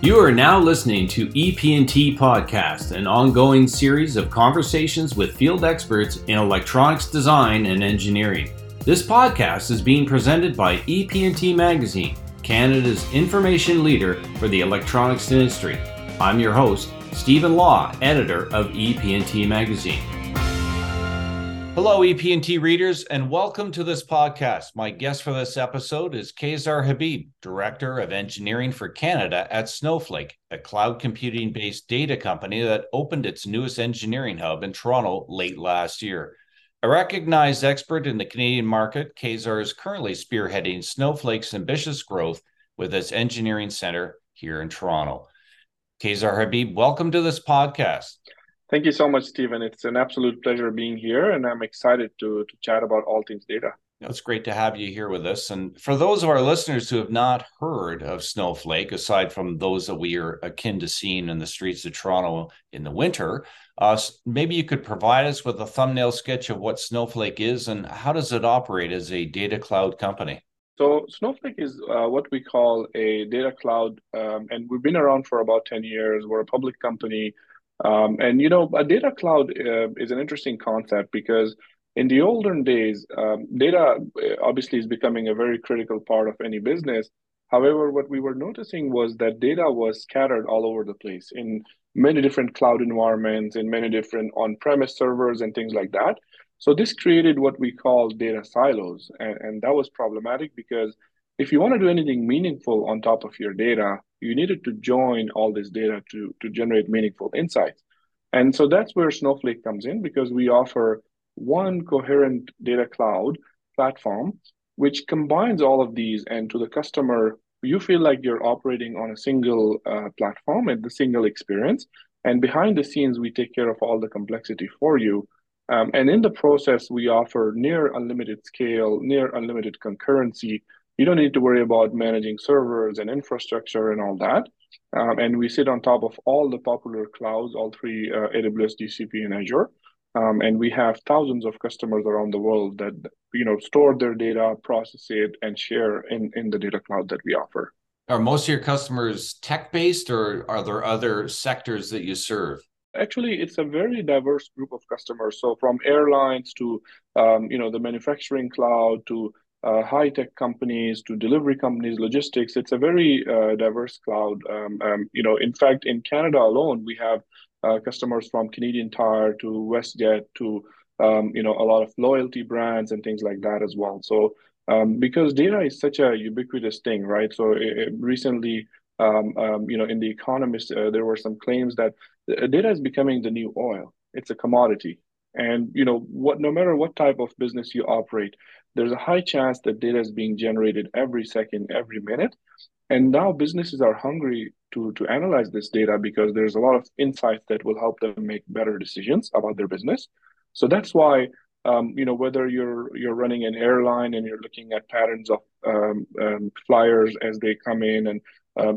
You are now listening to EP&T Podcast, an ongoing series of conversations with field experts in electronics design and engineering. This podcast is being presented by EP&T Magazine, Canada's information leader for the electronics industry. I'm your host, Stephen Law, editor of EP&T Magazine. Hello, EP&T readers, and welcome to this podcast. My guest for this episode is Qaiser Habib, Director of Engineering for Canada at Snowflake, a cloud computing-based data company that opened its newest engineering hub in Toronto late last year. A recognized expert in the Canadian market, Qaiser is currently spearheading Snowflake's ambitious growth with its engineering center here in Toronto. Qaiser Habib, welcome to this podcast. Thank you so much, Stephen. It's an absolute pleasure being here, and I'm excited to chat about all things data. It's great to have you here with us. And for those of our listeners who have not heard of Snowflake, aside from those that we are akin to seeing in the streets of Toronto in the winter, maybe you could provide us with a thumbnail sketch of what Snowflake is and how does it operate as a data cloud company? So Snowflake is what we call a data cloud, and we've been around for about 10 years. We're a public company. And, you know, a data cloud is an interesting concept because in the olden days, data obviously is becoming a very critical part of any business. However, what we were noticing was that data was scattered all over the place in many different cloud environments, in many different on-premise servers and things like that. So this created what we call data silos. And that was problematic because if you want to do anything meaningful on top of your data, you needed to join all this data to generate meaningful insights. And so that's where Snowflake comes in, because we offer one coherent data cloud platform, which combines all of these. And to the customer, you feel like you're operating on a single platform and the single experience. And behind the scenes, we take care of all the complexity for you. And in the process, we offer near unlimited scale, near unlimited concurrency. You don't need to worry about managing servers and infrastructure and all that. And we sit on top of all the popular clouds, all three, AWS, GCP, and Azure. And we have thousands of customers around the world that, you know, store their data, process it, and share in the data cloud that we offer. Are most of your customers tech-based, or are there other sectors that you serve? Actually, it's a very diverse group of customers. So from airlines to, you know, the manufacturing cloud to high-tech companies to delivery companies, logistics. It's a very diverse cloud. You know, in fact, in Canada alone, we have customers from Canadian Tire to WestJet to, you know, a lot of loyalty brands and things like that as well. So because data is such a ubiquitous thing, right? So recently, you know, in The Economist, there were some claims that data is becoming the new oil. It's a commodity. And, you know, what no matter what type of business you operate, there's a high chance that data is being generated every second, every minute. And now businesses are hungry to analyze this data because there's a lot of insights that will help them make better decisions about their business. So that's why, you know, whether you're running an airline and you're looking at patterns of flyers as they come in and,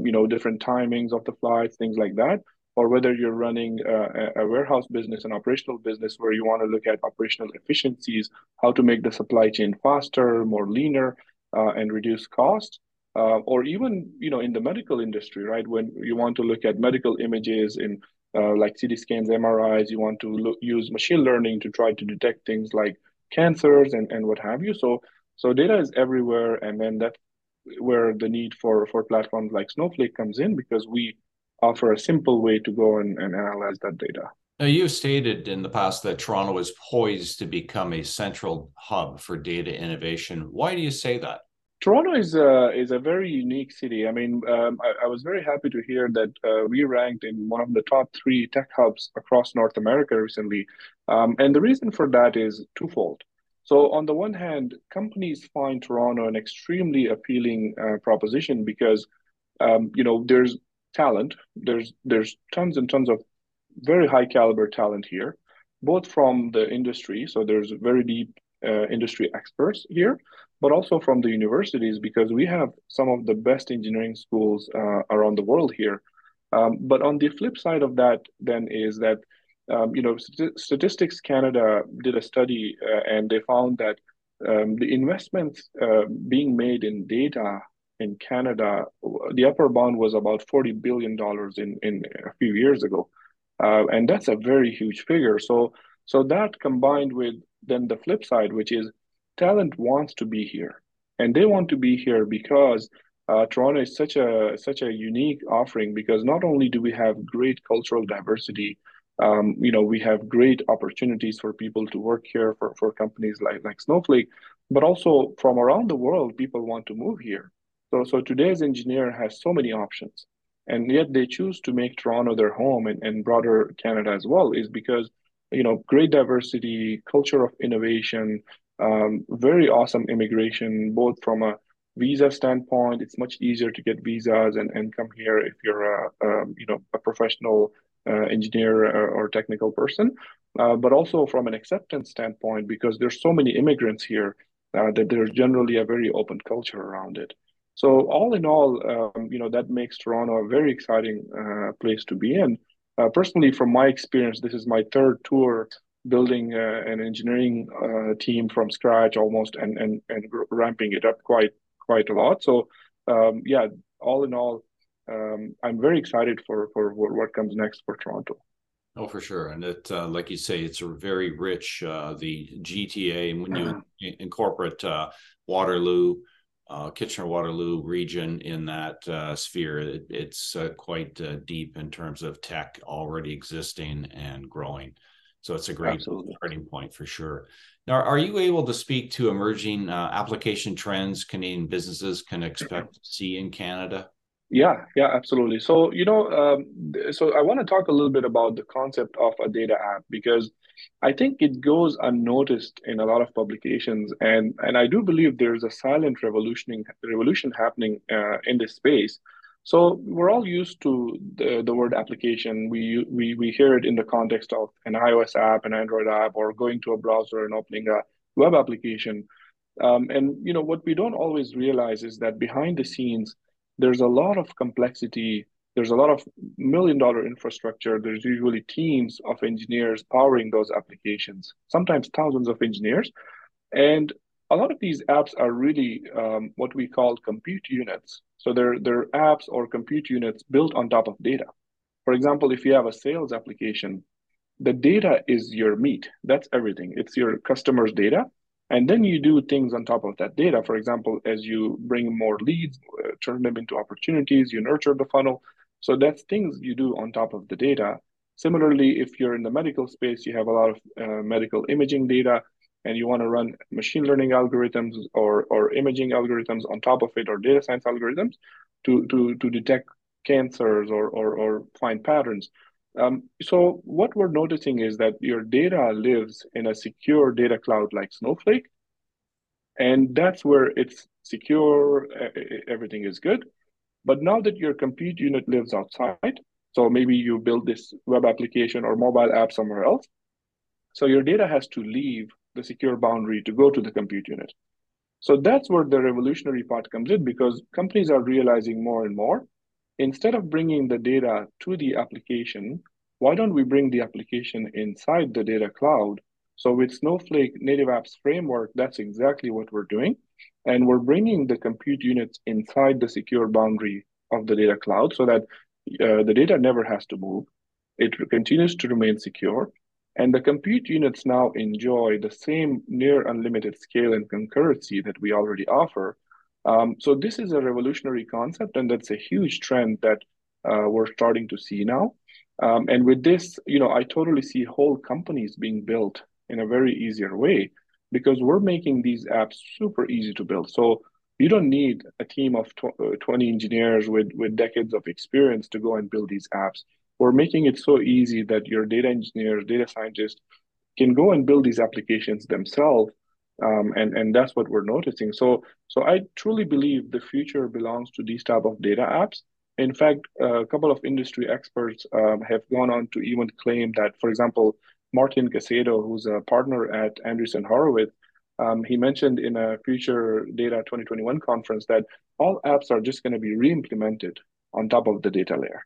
you know, different timings of the flights, things like that, or whether you're running a warehouse business, an operational business where you want to look at operational efficiencies, how to make the supply chain faster, more leaner, and reduce costs, or even, you know, in the medical industry, right? When you want to look at medical images in like CT scans, MRIs, you want to use machine learning to try to detect things like cancers and what have you. So data is everywhere, and then that's where the need for platforms like Snowflake comes in, because we offer a simple way to go and analyze that data. Now, you've stated in the past that Toronto is poised to become a central hub for data innovation. Why do you say that? Toronto is a very unique city. I mean, I was very happy to hear that we ranked in one of the top three tech hubs across North America recently. And the reason for that is twofold. So on the one hand, companies find Toronto an extremely appealing proposition because, you know, there's talent. There's tons and tons of very high caliber talent here, both from the industry. So there's very deep industry experts here, but also from the universities, because we have some of the best engineering schools around the world here. But on the flip side of that, then, is that, you know, Statistics Canada did a study and they found that the investments being made in data in Canada, the upper bound was about $40 billion in a few years ago. And that's a very huge figure. So that combined with then the flip side, which is talent wants to be here. And they want to be here because Toronto is such a unique offering, because not only do we have great cultural diversity, we have great opportunities for people to work here for companies like Snowflake, but also from around the world, people want to move here. So today's engineer has so many options, and yet they choose to make Toronto their home and broader Canada as well, is because, great diversity, culture of innovation, very awesome immigration, both from a visa standpoint. It's much easier to get visas and come here if you're a professional engineer or technical person, but also from an acceptance standpoint, because there's so many immigrants here that there's generally a very open culture around it. So all in all, that makes Toronto a very exciting place to be in. Personally, from my experience, this is my third tour building an engineering team from scratch almost and ramping it up quite a lot. So all in all, I'm very excited for what comes next for Toronto. Oh, for sure. And it, like you say, it's a very rich, the GTA, and when you incorporate Waterloo, Kitchener-Waterloo region in that sphere, it's quite deep in terms of tech already existing and growing. So it's a great starting point for sure. Now, are you able to speak to emerging application trends Canadian businesses can expect to see in Canada? Yeah, absolutely. So, so I want to talk a little bit about the concept of a data app, because I think it goes unnoticed in a lot of publications. And I do believe there's a silent revolution happening in this space. So we're all used to the word application. We hear it in the context of an iOS app, an Android app, or going to a browser and opening a web application. And what we don't always realize is that behind the scenes, there's a lot of complexity. There's a lot of million-dollar infrastructure. There's usually teams of engineers powering those applications, sometimes thousands of engineers. And a lot of these apps are really what we call compute units. So they're apps or compute units built on top of data. For example, if you have a sales application, the data is your meat. That's everything. It's your customer's data. And then you do things on top of that data. For example, as you bring more leads, turn them into opportunities, you nurture the funnel. So that's things you do on top of the data. Similarly, if you're in the medical space, you have a lot of medical imaging data, and you want to run machine learning algorithms or imaging algorithms on top of it, or data science algorithms to detect cancers or find patterns. So what we're noticing is that your data lives in a secure data cloud like Snowflake, and that's where it's secure, everything is good. But now that your compute unit lives outside, so maybe you build this web application or mobile app somewhere else, so your data has to leave the secure boundary to go to the compute unit. So that's where the revolutionary part comes in, because companies are realizing more and more, instead of bringing the data to the application, why don't we bring the application inside the data cloud? So with Snowflake Native Apps framework, that's exactly what we're doing. And we're bringing the compute units inside the secure boundary of the data cloud so that the data never has to move. It continues to remain secure. And the compute units now enjoy the same near unlimited scale and concurrency that we already offer. So this is a revolutionary concept, and that's a huge trend that we're starting to see now. And with this, I totally see whole companies being built in a very easier way, because we're making these apps super easy to build. So you don't need a team of 20 engineers with decades of experience to go and build these apps. We're making it so easy that your data engineers, data scientists can go and build these applications themselves. And that's what we're noticing. So I truly believe the future belongs to these type of data apps. In fact, a couple of industry experts have gone on to even claim that, for example, Martin Casado, who's a partner at Andreessen Horowitz, he mentioned in a Future Data 2021 conference that all apps are just going to be re-implemented on top of the data layer.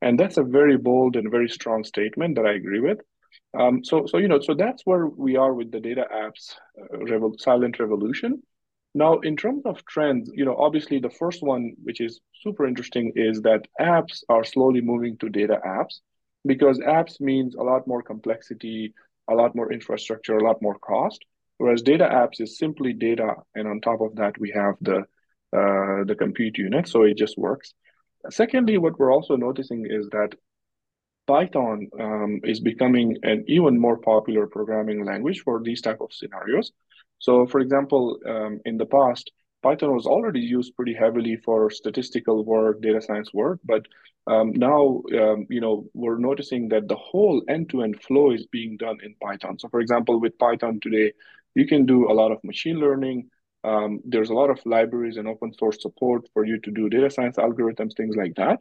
And that's a very bold and very strong statement that I agree with. So that's where we are with the data apps silent revolution. Now, in terms of trends, you know, obviously the first one, which is super interesting, is that apps are slowly moving to data apps, because apps means a lot more complexity, a lot more infrastructure, a lot more cost, whereas data apps is simply data. And on top of that, we have the compute unit, so it just works. Secondly, what we're also noticing is that Python is becoming an even more popular programming language for these type of scenarios. So for example, in the past, Python was already used pretty heavily for statistical work, data science work, but now you know, we're noticing that the whole end-to-end flow is being done in Python. So for example, with Python today, you can do a lot of machine learning. There's a lot of libraries and open source support for you to do data science algorithms, things like that.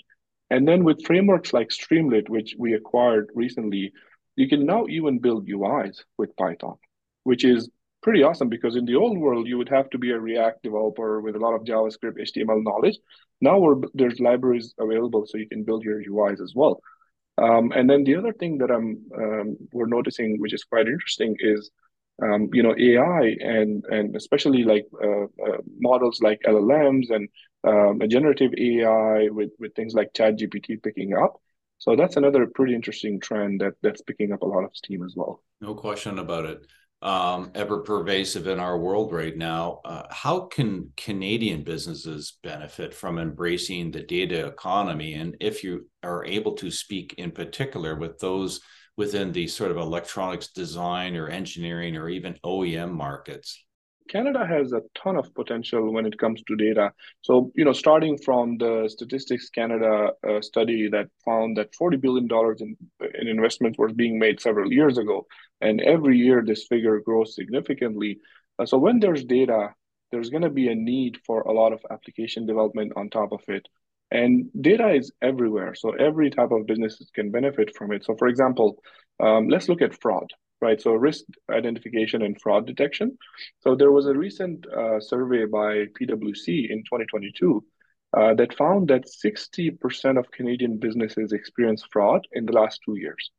And then with frameworks like Streamlit, which we acquired recently, you can now even build UIs with Python, which is pretty awesome, because in the old world, you would have to be a React developer with a lot of JavaScript, HTML knowledge. Now there's libraries available, so you can build your UIs as well. And then the other thing that we're noticing, which is quite interesting, is you know, AI and especially like models like LLMs and a generative AI with things like ChatGPT picking up. So that's another pretty interesting trend that's picking up a lot of steam as well. No question about it. Ever pervasive in our world right now. How can Canadian businesses benefit from embracing the data economy? And if you are able to speak in particular with those within the sort of electronics design or engineering or even OEM markets? Canada has a ton of potential when it comes to data. So, you know, starting from the Statistics Canada study that found that $40 billion in investments were being made several years ago. And every year, this figure grows significantly. So when there's data, there's going to be a need for a lot of application development on top of it. And data is everywhere. So every type of businesses can benefit from it. So for example, let's look at fraud, right? So risk identification and fraud detection. So there was a recent survey by PwC in 2022 that found that 60% of Canadian businesses experienced fraud in the last 2 years.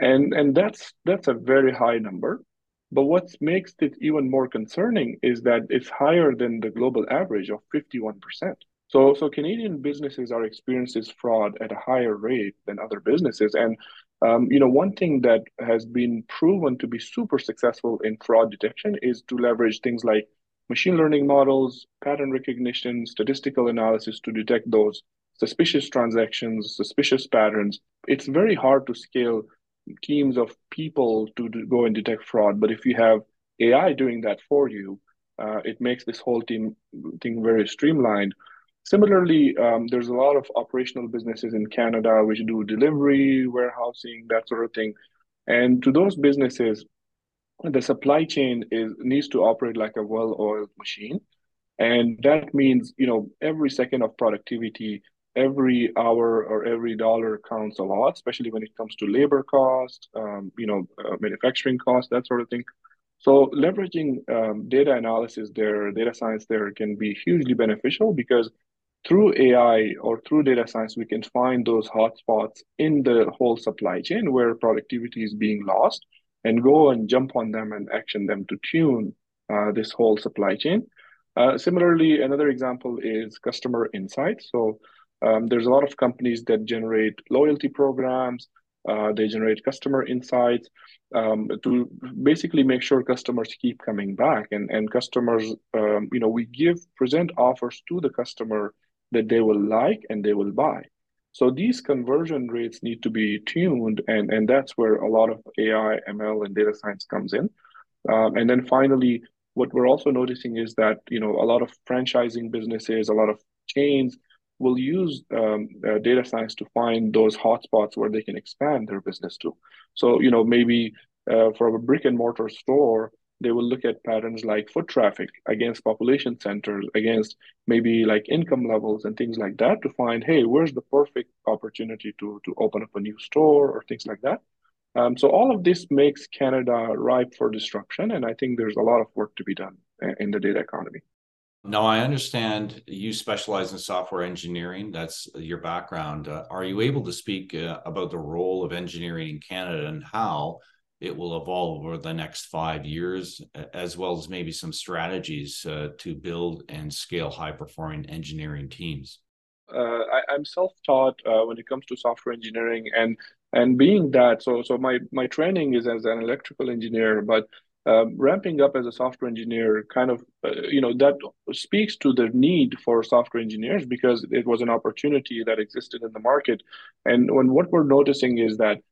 And that's a very high number. But what makes it even more concerning is that it's higher than the global average of 51%. So Canadian businesses are experiencing fraud at a higher rate than other businesses. And, you know, one thing that has been proven to be super successful in fraud detection is to leverage things like machine learning models, pattern recognition, statistical analysis to detect those suspicious transactions, suspicious patterns. It's very hard to scale teams of people to go and detect fraud. But if you have AI doing that for you, it makes this whole thing very streamlined. Similarly, there's a lot of operational businesses in Canada which do delivery, warehousing, that sort of thing. And to those businesses, the supply chain needs to operate like a well-oiled machine. And that means, you know, every second of productivity, every hour or every dollar counts a lot, especially when it comes to labor costs, you know, manufacturing costs, that sort of thing. So leveraging data analysis there, data science there can be hugely beneficial, because through AI or through data science, we can find those hotspots in the whole supply chain where productivity is being lost, and go and jump on them and action them to tune this whole supply chain. Similarly, another example is customer insights. So there's a lot of companies that generate loyalty programs. They generate customer insights to basically make sure customers keep coming back, and customers, you know, we present offers to the customer that they will like and they will buy. So these conversion rates need to be tuned, and that's where a lot of AI, ML, and data science comes in. And then finally, what we're also noticing is that, you know, a lot of franchising businesses, a lot of chains, will use data science to find those hotspots where they can expand their business to. So, you know, maybe for a brick and mortar store, they will look at patterns like foot traffic against population centers, against maybe like income levels and things like that to find, hey, where's the perfect opportunity to open up a new store or things like that. So all of this makes Canada ripe for disruption. And I think there's a lot of work to be done in the data economy. Now, I understand you specialize in software engineering. That's your background. Are you able to speak about the role of engineering in Canada and how it will evolve over the next 5 years, as well as maybe some strategies to build and scale high-performing engineering teams? I'm self-taught when it comes to software engineering, and being that, so my training is as an electrical engineer, but ramping up as a software engineer kind of, that speaks to the need for software engineers because it was an opportunity that existed in the market. And what we're noticing is that,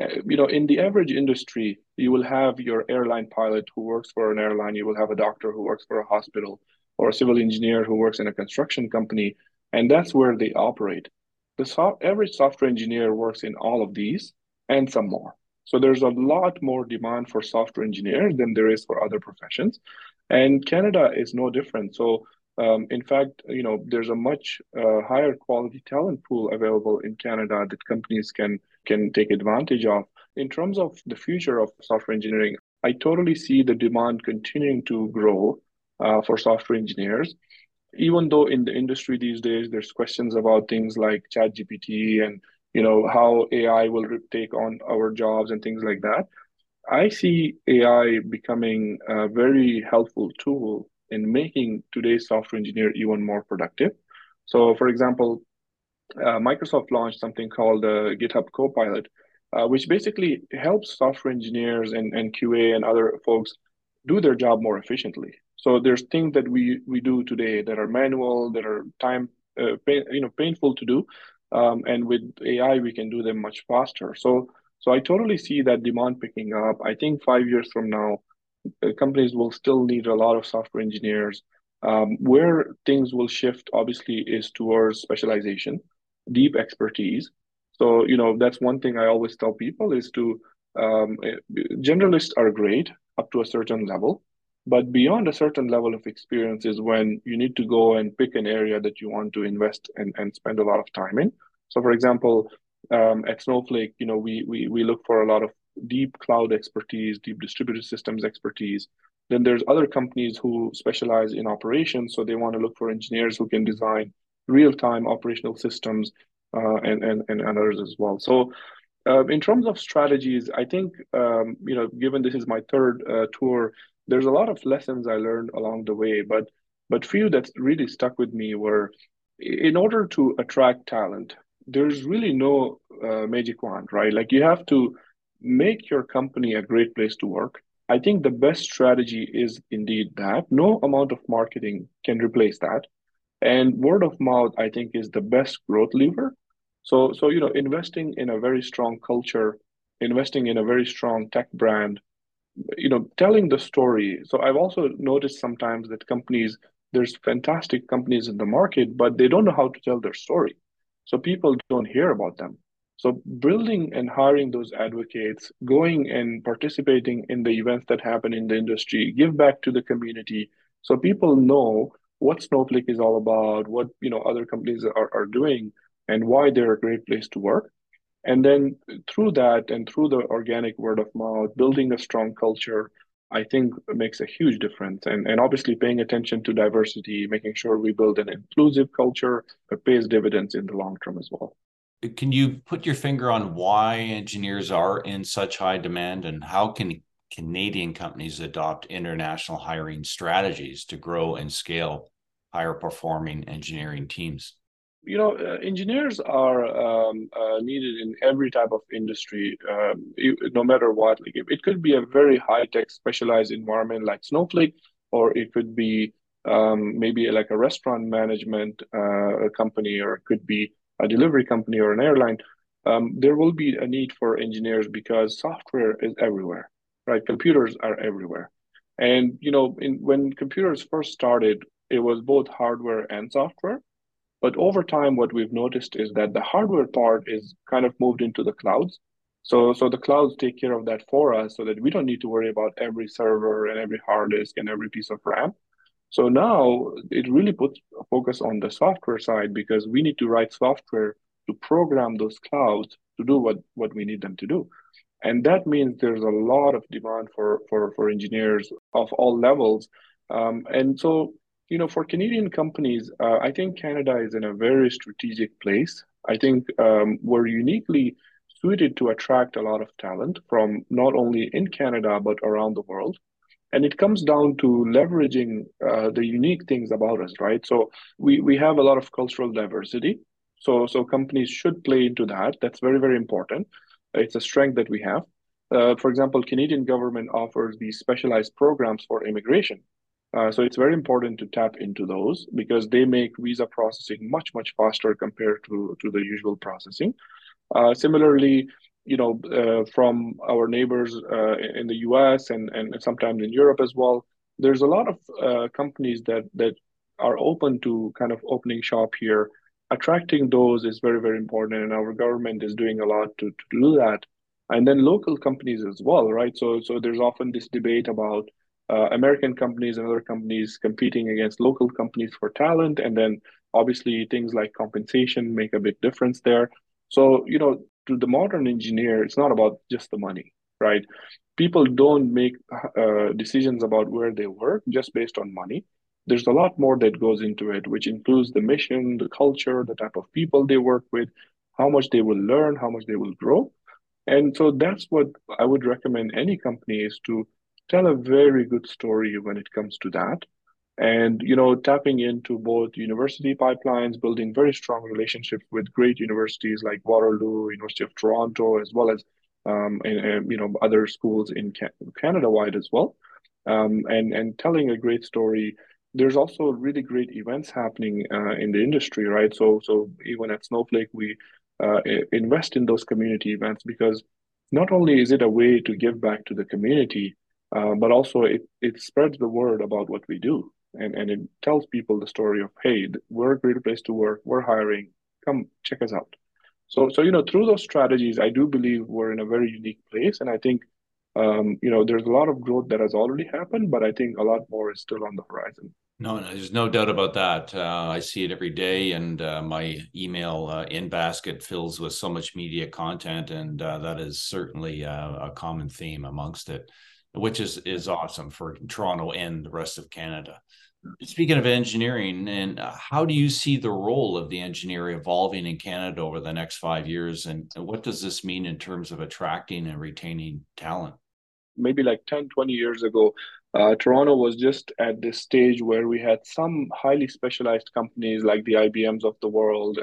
in the average industry, you will have your airline pilot who works for an airline, you will have a doctor who works for a hospital, or a civil engineer who works in a construction company, and that's where they operate. The average software engineer works in all of these and some more. So there's a lot more demand for software engineers than there is for other professions. And Canada is no different. So in fact, there's a much higher quality talent pool available in Canada that companies can take advantage of. In terms of the future of software engineering, I totally see the demand continuing to grow for software engineers. Even though in the industry these days, there's questions about things like ChatGPT and how AI will take on our jobs and things like that. I see AI becoming a very helpful tool in making today's software engineer even more productive. So for example, Microsoft launched something called GitHub Copilot, which basically helps software engineers and QA and other folks do their job more efficiently. So there's things that we do today that are manual, that are painful to do. And with AI, we can do them much faster. So I totally see that demand picking up. I think 5 years from now, companies will still need a lot of software engineers. Where things will shift, obviously, is towards specialization, deep expertise. So, that's one thing I always tell people is to, generalists are great up to a certain level, but beyond a certain level of experience is when you need to go and pick an area that you want to invest and spend a lot of time in. So for example, at Snowflake, we look for a lot of deep cloud expertise, deep distributed systems expertise. Then there's other companies who specialize in operations. So they want to look for engineers who can design real-time operational systems and others as well. So in terms of strategies, I think, given this is my third tour, there's a lot of lessons I learned along the way, but few that really stuck with me were, in order to attract talent, there's really no magic wand, right? Like you have to make your company a great place to work. I think the best strategy is indeed that. No amount of marketing can replace that. And word of mouth, I think, is the best growth lever. So investing in a very strong culture, investing in a very strong tech brand, telling the story. So I've also noticed sometimes that there's fantastic companies in the market, but they don't know how to tell their story. So people don't hear about them. So building and hiring those advocates, going and participating in the events that happen in the industry, give back to the community. So people know what Snowflake is all about, what other companies are doing and why they're a great place to work. And then through that and through the organic word of mouth, building a strong culture, I think makes a huge difference. And obviously paying attention to diversity, making sure we build an inclusive culture, pays dividends in the long term as well. Can you put your finger on why engineers are in such high demand and how can Canadian companies adopt international hiring strategies to grow and scale higher performing engineering teams? Engineers are needed in every type of industry, no matter what. Like it could be a very high-tech specialized environment like Snowflake, or it could be maybe like a restaurant management company, or it could be a delivery company or an airline. There will be a need for engineers because software is everywhere, right? Computers are everywhere. And, when computers first started, it was both hardware and software. But over time, what we've noticed is that the hardware part is kind of moved into the clouds. So the clouds take care of that for us so that we don't need to worry about every server and every hard disk and every piece of RAM. So now it really puts a focus on the software side because we need to write software to program those clouds to do what we need them to do. And that means there's a lot of demand for engineers of all levels. For Canadian companies, I think Canada is in a very strategic place. I think we're uniquely suited to attract a lot of talent from not only in Canada, but around the world. And it comes down to leveraging the unique things about us, right? So we have a lot of cultural diversity. So companies should play into that. That's very, very important. It's a strength that we have. For example, Canadian government offers these specialized programs for immigration. So it's very important to tap into those because they make visa processing much, much faster compared to the usual processing. Similarly, from our neighbors in the US and sometimes in Europe as well, there's a lot of companies that are open to kind of opening shop here. Attracting those is very, very important, and our government is doing a lot to do that. And then local companies as well, right? So there's often this debate about American companies and other companies competing against local companies for talent. And then obviously things like compensation make a big difference there. So, to the modern engineer, it's not about just the money, right? People don't make decisions about where they work just based on money. There's a lot more that goes into it, which includes the mission, the culture, the type of people they work with, how much they will learn, how much they will grow. And so that's what I would recommend any company is to tell a very good story when it comes to that. And, tapping into both university pipelines, building very strong relationships with great universities like Waterloo, University of Toronto, as well as, other schools in Canada-wide as well, and telling a great story. There's also really great events happening in the industry, right? So even at Snowflake, we invest in those community events because not only is it a way to give back to the community, but also it spreads the word about what we do. And it tells people the story of, hey, we're a great place to work. We're hiring. Come check us out. So through those strategies, I do believe we're in a very unique place. And I think, there's a lot of growth that has already happened, but I think a lot more is still on the horizon. No, there's no doubt about that. I see it every day, and my email in-basket fills with so much media content, and that is certainly a common theme amongst it, which is awesome for Toronto and the rest of Canada. Speaking of engineering, and how do you see the role of the engineer evolving in Canada over the next 5 years? And what does this mean in terms of attracting and retaining talent? Maybe like 10, 20 years ago, Toronto was just at this stage where we had some highly specialized companies like the IBMs of the world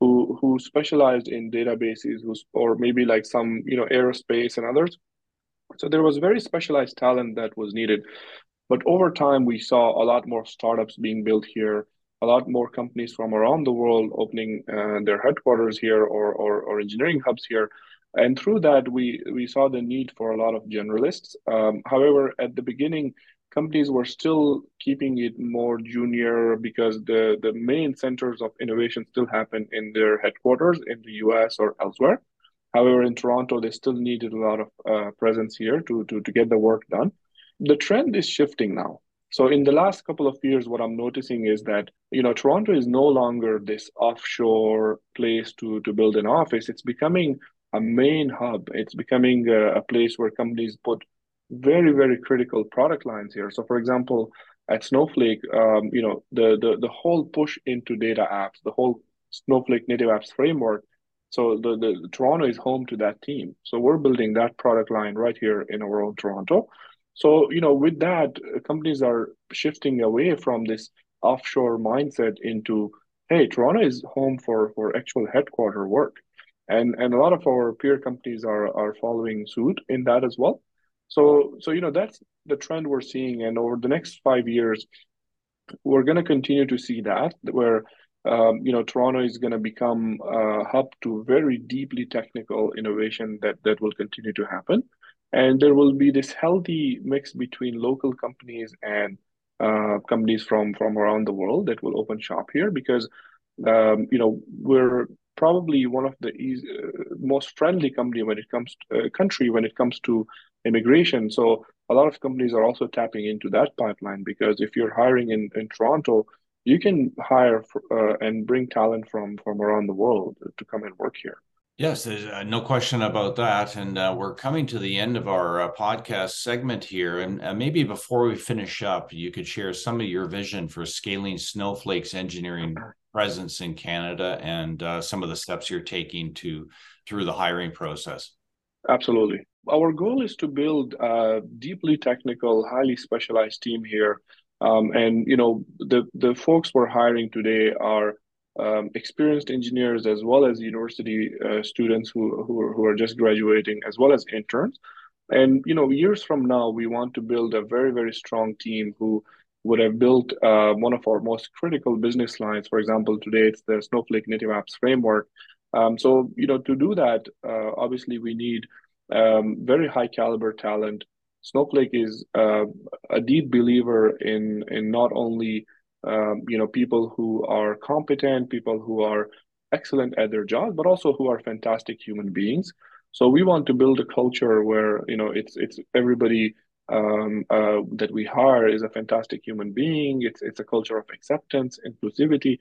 who specialized in databases or maybe like some, aerospace and others. So there was very specialized talent that was needed. But over time, we saw a lot more startups being built here, a lot more companies from around the world opening their headquarters here or engineering hubs here. And through that, we saw the need for a lot of generalists. However, at the beginning, companies were still keeping it more junior because the main centers of innovation still happen in their headquarters in the US or elsewhere. However, in Toronto, they still needed a lot of presence here to get the work done. The trend is shifting now. So in the last couple of years, what I'm noticing is that, Toronto is no longer this offshore place to build an office. It's becoming a main hub. It's becoming a place where companies put very, very critical product lines here. So for example, at Snowflake, the whole push into data apps, the whole Snowflake Native Apps framework. So the Toronto is home to that team. So we're building that product line right here in our own Toronto. So, with that, companies are shifting away from this offshore mindset into, hey, Toronto is home for actual headquarter work. And a lot of our peer companies are following suit in that as well. So that's the trend we're seeing. And over the next 5 years, we're going to continue to see that where, Toronto is going to become a hub to very deeply technical innovation that will continue to happen. And there will be this healthy mix between local companies and companies from around the world that will open shop here because, we're probably one of the most friendly country when it comes to immigration. So a lot of companies are also tapping into that pipeline because if you're hiring in Toronto, you can hire and bring talent from around the world to come and work here. Yes, there's no question about that. And we're coming to the end of our podcast segment here. And maybe before we finish up, you could share some of your vision for scaling Snowflake's engineering presence in Canada and some of the steps you're taking through the hiring process? Absolutely. Our goal is to build a deeply technical, highly specialized team here. And, you know, the folks we're hiring today are experienced engineers as well as university students who are just graduating, as well as interns. And, you know, years from now, we want to build a very, very strong team who would have built one of our most critical business lines. For example, today, it's the Snowflake Native Apps framework. So, you know, to do that, obviously, we need very high caliber talent. Snowflake is a deep believer in not only you know, people who are competent, people who are excellent at their job, but also who are fantastic human beings. So we want to build a culture where, you know, it's everybody that we hire is a fantastic human being. It's a culture of acceptance, inclusivity,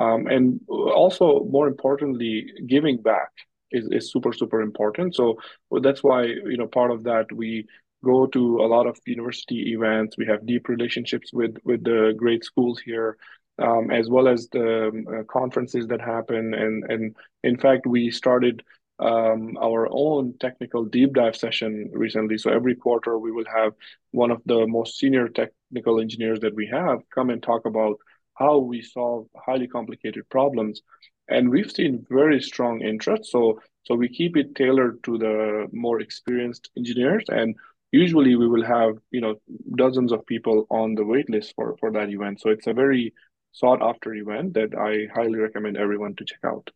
and also more importantly, giving back is super, super important. So that's why, you know, part of that, we go to a lot of university events. We have deep relationships with the great schools here, as well as the conferences that happen. And in fact, we started our own technical deep dive session recently. So every quarter we will have one of the most senior technical engineers that we have come and talk about how we solve highly complicated problems. And we've seen very strong interest. So we keep it tailored to the more experienced engineers. And usually we will have, you know, dozens of people on the wait list for that event. So it's a very sought after event that I highly recommend everyone to check out.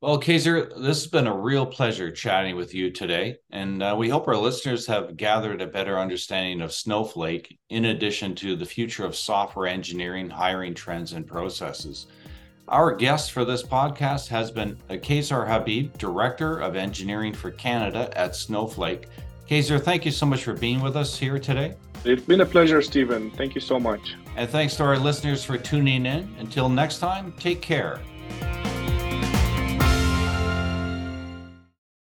Well, Qaiser, this has been a real pleasure chatting with you today, and we hope our listeners have gathered a better understanding of Snowflake in addition to the future of software engineering, hiring trends, and processes. Our guest for this podcast has been Qaiser Habib, Director of Engineering for Canada at Snowflake. Qaiser, thank you so much for being with us here today. It's been a pleasure, Stephen. Thank you so much. And thanks to our listeners for tuning in. Until next time, take care.